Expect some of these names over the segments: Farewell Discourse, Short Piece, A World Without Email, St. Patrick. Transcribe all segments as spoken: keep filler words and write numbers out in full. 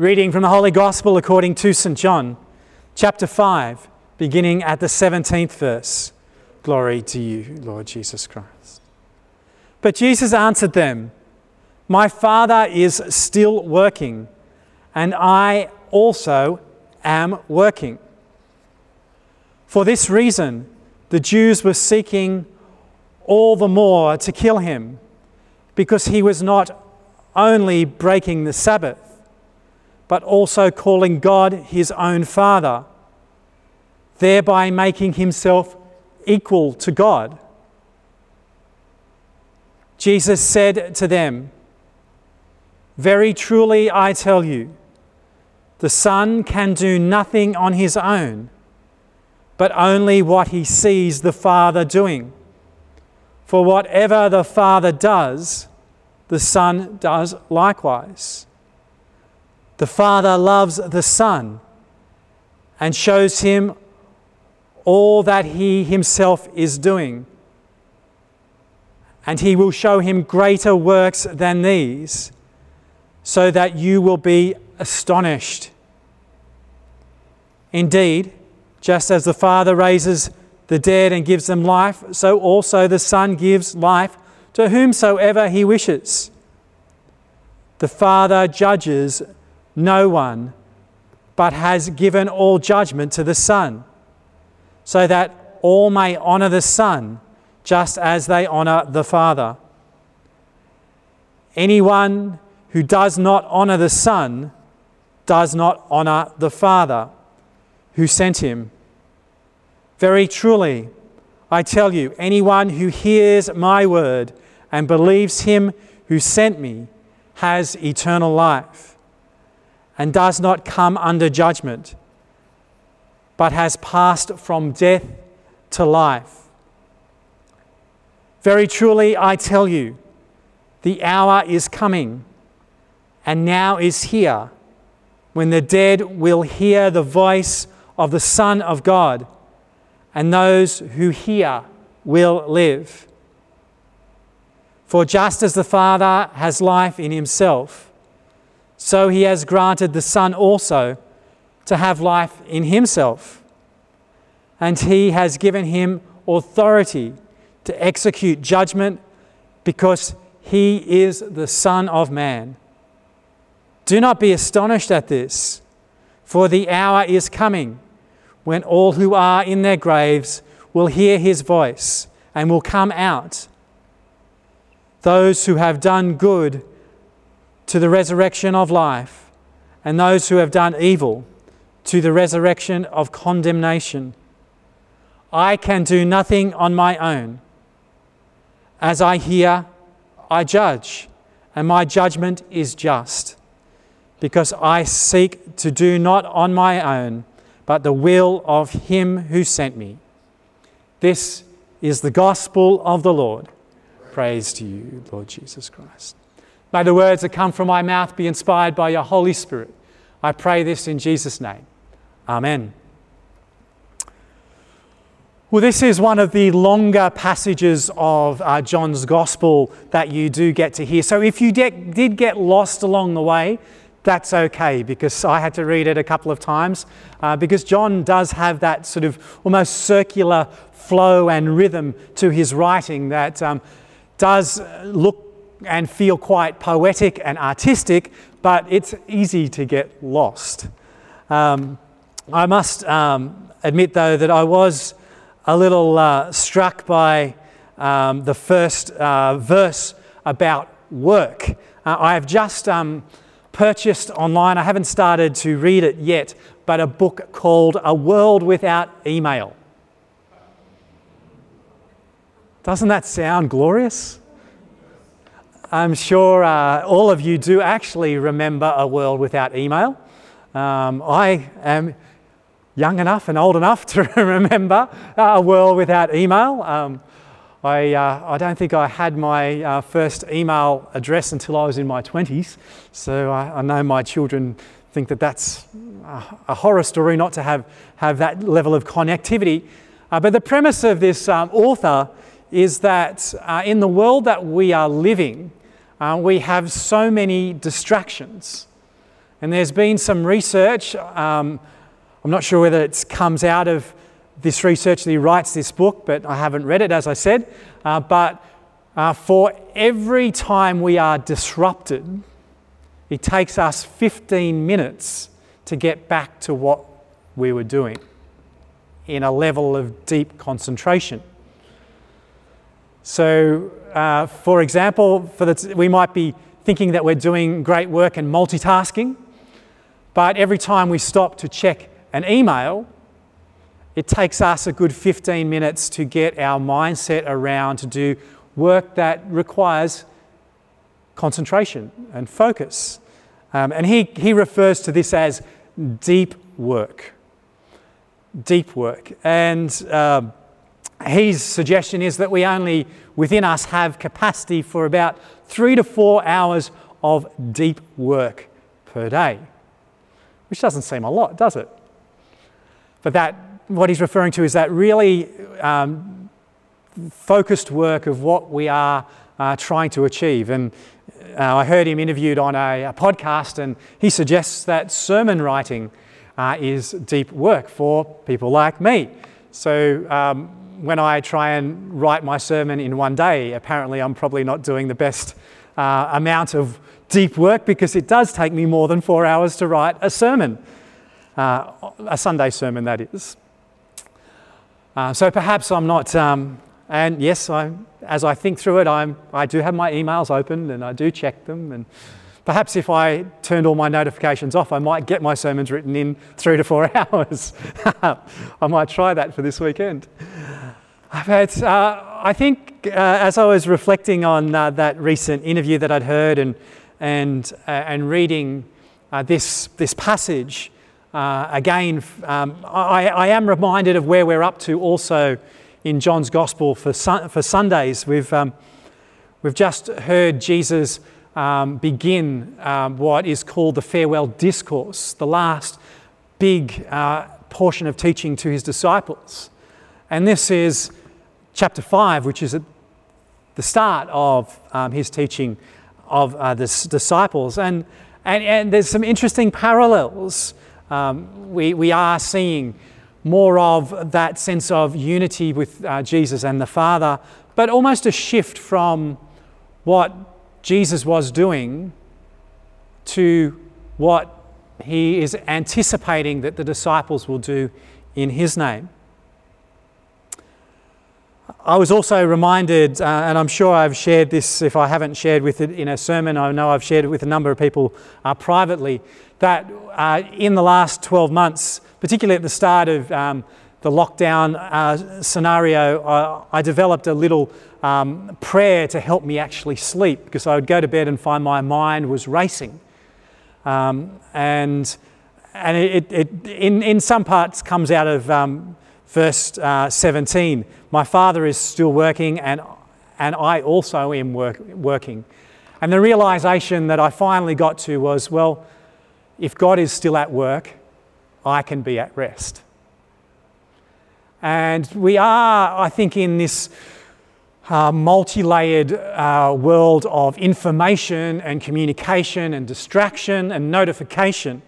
Reading from the Holy Gospel according to Saint John, chapter five, beginning at the seventeenth verse. Glory to you, Lord Jesus Christ. But Jesus answered them, "My Father is still working, and I also am working." For this reason, the Jews were seeking all the more to kill him, because he was not only breaking the Sabbath, but also calling God his own Father, thereby making himself equal to God. Jesus said to them, "Very truly I tell you, the Son can do nothing on his own, but only what he sees the Father doing. For whatever the Father does, the Son does likewise. The Father loves the Son and shows him all that he himself is doing. And he will show him greater works than these, so that you will be astonished. Indeed, just as the Father raises the dead and gives them life, so also the Son gives life to whomsoever he wishes. The Father judges no one, but has given all judgment to the Son, so that all may honour the Son, just as they honour the Father. Anyone who does not honour the Son does not honour the Father who sent him. Very truly, I tell you, anyone who hears my word and believes him who sent me has eternal life and does not come under judgment, but has passed from death to life. Very truly, I tell you, the hour is coming, and now is here, when the dead will hear the voice of the Son of God, and those who hear will live. For just as the Father has life in himself, so he has granted the Son also to have life in himself. And he has given him authority to execute judgment, because he is the Son of Man. Do not be astonished at this, for the hour is coming when all who are in their graves will hear his voice and will come out. Those who have done good to the resurrection of life, and those who have done evil to the resurrection of condemnation. I can do nothing on my own. As I hear, I judge, and my judgment is just, because I seek to do not on my own, but the will of him who sent me." This is the gospel of the Lord. Praise to you, Lord Jesus Christ. May the words that come from my mouth be inspired by your Holy Spirit. I pray this in Jesus' name. Amen. Well, this is one of the longer passages of uh, John's gospel that you do get to hear. So if you de- did get lost along the way, that's okay, because I had to read it a couple of times uh, because John does have that sort of almost circular flow and rhythm to his writing that um, does look and feel quite poetic and artistic, but it's easy to get lost. Um, I must um, admit, though, that I was a little uh, struck by um, the first uh, verse about work. Uh, I have just... Um, purchased online, I haven't started to read it yet, but a book called A World Without Email. Doesn't that sound glorious? I'm sure uh, all of you do actually remember A World Without Email. Um, I am young enough and old enough to remember A World Without Email. Um, I, uh, I don't think I had my uh, first email address until I was in my twenties, so I, I know my children think that that's a, a horror story not to have, have that level of connectivity. Uh, but the premise of this um, author is that uh, in the world that we are living, uh, we have so many distractions. And there's been some research, um, I'm not sure whether it comes out of this research that he writes this book, but I haven't read it, as I said. Uh, but uh, for every time we are disrupted, it takes us fifteen minutes to get back to what we were doing in a level of deep concentration. So, uh, for example, for the t- we might be thinking that we're doing great work and multitasking, but every time we stop to check an email, it takes us a good fifteen minutes to get our mindset around to do work that requires concentration and focus. Um, and he, he refers to this as deep work. Deep work. And uh, his suggestion is that we only within us have capacity for about three to four hours of deep work per day, which doesn't seem a lot, does it? But that, what he's referring to is that really um, focused work of what we are uh, trying to achieve. And uh, I heard him interviewed on a, a podcast, and he suggests that sermon writing uh, is deep work for people like me. So um, when I try and write my sermon in one day, apparently I'm probably not doing the best uh, amount of deep work, because it does take me more than four hours to write a sermon, uh, a Sunday sermon, that is. Uh, so perhaps I'm not, um, and yes, I, as I think through it, I'm, I do have my emails open and I do check them, and perhaps if I turned all my notifications off, I might get my sermons written in three to four hours. I might try that for this weekend. But uh, I think uh, as I was reflecting on uh, that recent interview that I'd heard, and and uh, and reading uh, this this passage uh, again, um, I, I am reminded of where we're up to also in John's Gospel for su- for Sundays. We've um, we've just heard Jesus um, begin um, what is called the Farewell Discourse, the last big uh, portion of teaching to his disciples, and this is chapter five, which is at the start of um, his teaching of uh, the s- disciples. And, and and there's some interesting parallels. Um, we, we are seeing more of that sense of unity with uh, Jesus and the Father, but almost a shift from what Jesus was doing to what he is anticipating that the disciples will do in his name. I was also reminded, uh, and I'm sure I've shared this, if I haven't shared with it in a sermon, I know I've shared it with a number of people uh, privately, that uh, in the last twelve months, particularly at the start of um, the lockdown uh, scenario, I, I developed a little um, prayer to help me actually sleep, because I would go to bed and find my mind was racing. Um, and and it, it in, in some parts comes out of... Um, Verse uh, seventeen, my Father is still working and and I also am work, working. And the realization that I finally got to was, well, if God is still at work, I can be at rest. And we are, I think, in this uh, multi-layered uh, world of information and communication and distraction and notification.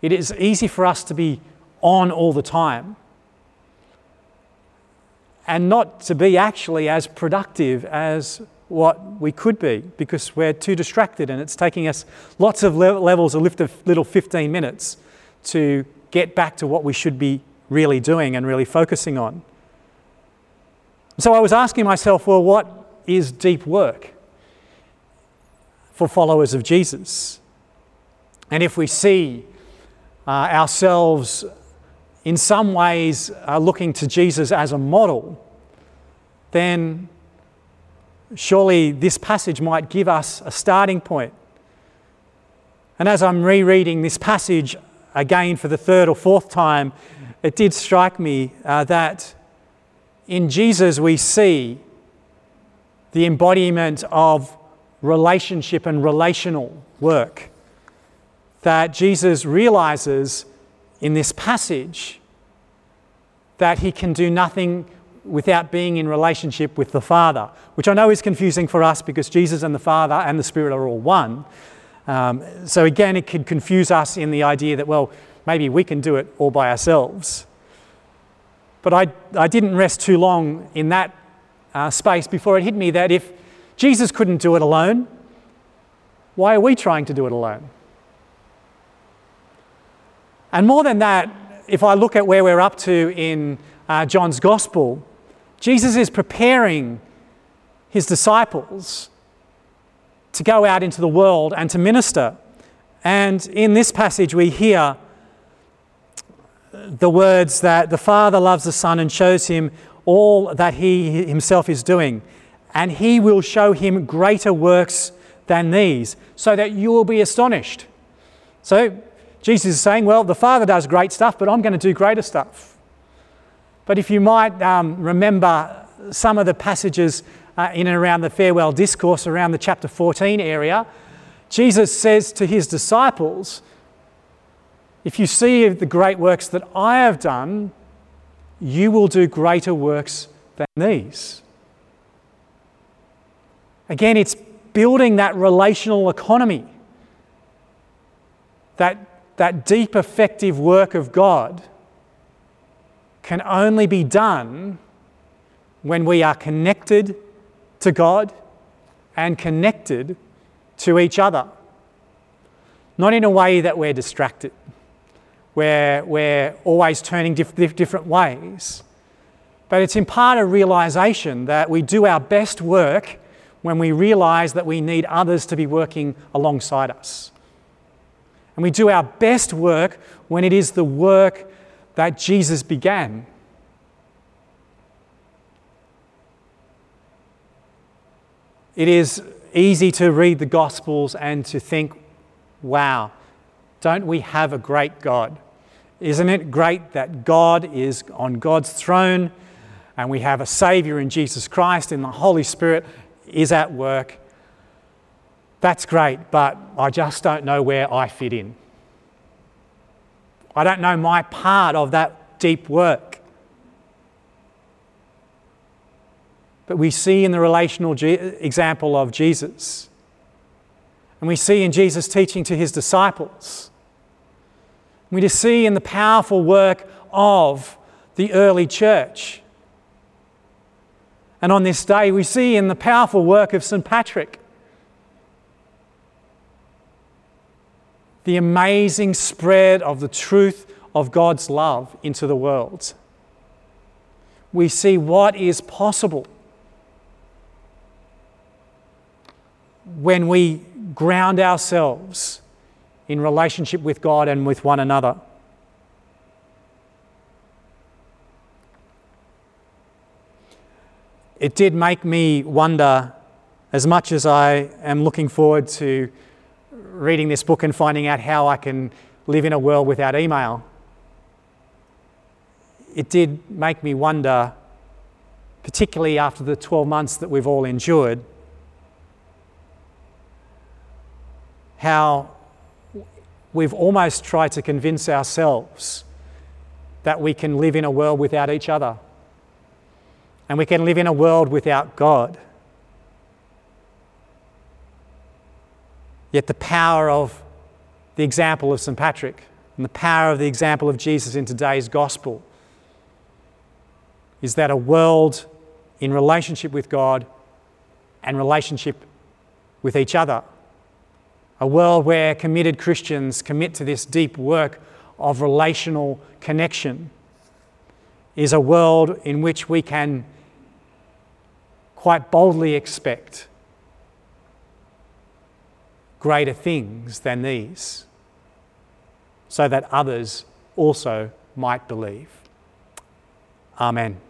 It is easy for us to be on all the time, and not to be actually as productive as what we could be, because we're too distracted, and it's taking us lots of le- levels, a lift of little fifteen minutes to get back to what we should be really doing and really focusing on. So I was asking myself, well, what is deep work for followers of Jesus? And if we see uh, ourselves in some ways are looking to Jesus as a model, then surely this passage might give us a starting point. And as I'm rereading this passage again for the third or fourth time, it did strike me uh, that in Jesus we see the embodiment of relationship and relational work, that Jesus realizes in this passage that he can do nothing without being in relationship with the Father, which I know is confusing for us because Jesus and the Father and the Spirit are all one. Um, so again, it could confuse us in the idea that, well, maybe we can do it all by ourselves. But I, I didn't rest too long in that uh, space before it hit me that if Jesus couldn't do it alone, why are we trying to do it alone? And more than that, if I look at where we're up to in uh, John's Gospel, Jesus is preparing his disciples to go out into the world and to minister. And in this passage we hear the words that the Father loves the Son and shows him all that he himself is doing, and he will show him greater works than these, so that you will be astonished. So Jesus is saying, well, the Father does great stuff, but I'm going to do greater stuff. But if you might um, remember some of the passages uh, in and around the Farewell Discourse, around the chapter fourteen area, Jesus says to his disciples, if you see the great works that I have done, you will do greater works than these. Again, it's building that relational economy, that, that deep, effective work of God can only be done when we are connected to God and connected to each other. Not in a way that we're distracted, where we're always turning diff- different ways. But it's in part a realisation that we do our best work when we realise that we need others to be working alongside us. And we do our best work when it is the work that Jesus began. It is easy to read the Gospels and to think, wow, don't we have a great God? Isn't it great that God is on God's throne and we have a Saviour in Jesus Christ, and the Holy Spirit is at work? That's great, but I just don't know where I fit in. I don't know my part of that deep work. But we see in the relational G- example of Jesus, and we see in Jesus' teaching to his disciples, we just see in the powerful work of the early church. And on this day, we see in the powerful work of Saint Patrick the amazing spread of the truth of God's love into the world. We see what is possible when we ground ourselves in relationship with God and with one another. It did make me wonder, as much as I am looking forward to reading this book and finding out how I can live in a world without email, it did make me wonder, particularly after the twelve months that we've all endured, how we've almost tried to convince ourselves that we can live in a world without each other. And we can live in a world without God. Yet the power of the example of Saint Patrick and the power of the example of Jesus in today's gospel is that a world in relationship with God and relationship with each other, a world where committed Christians commit to this deep work of relational connection, is a world in which we can quite boldly expect greater things than these, so that others also might believe. Amen.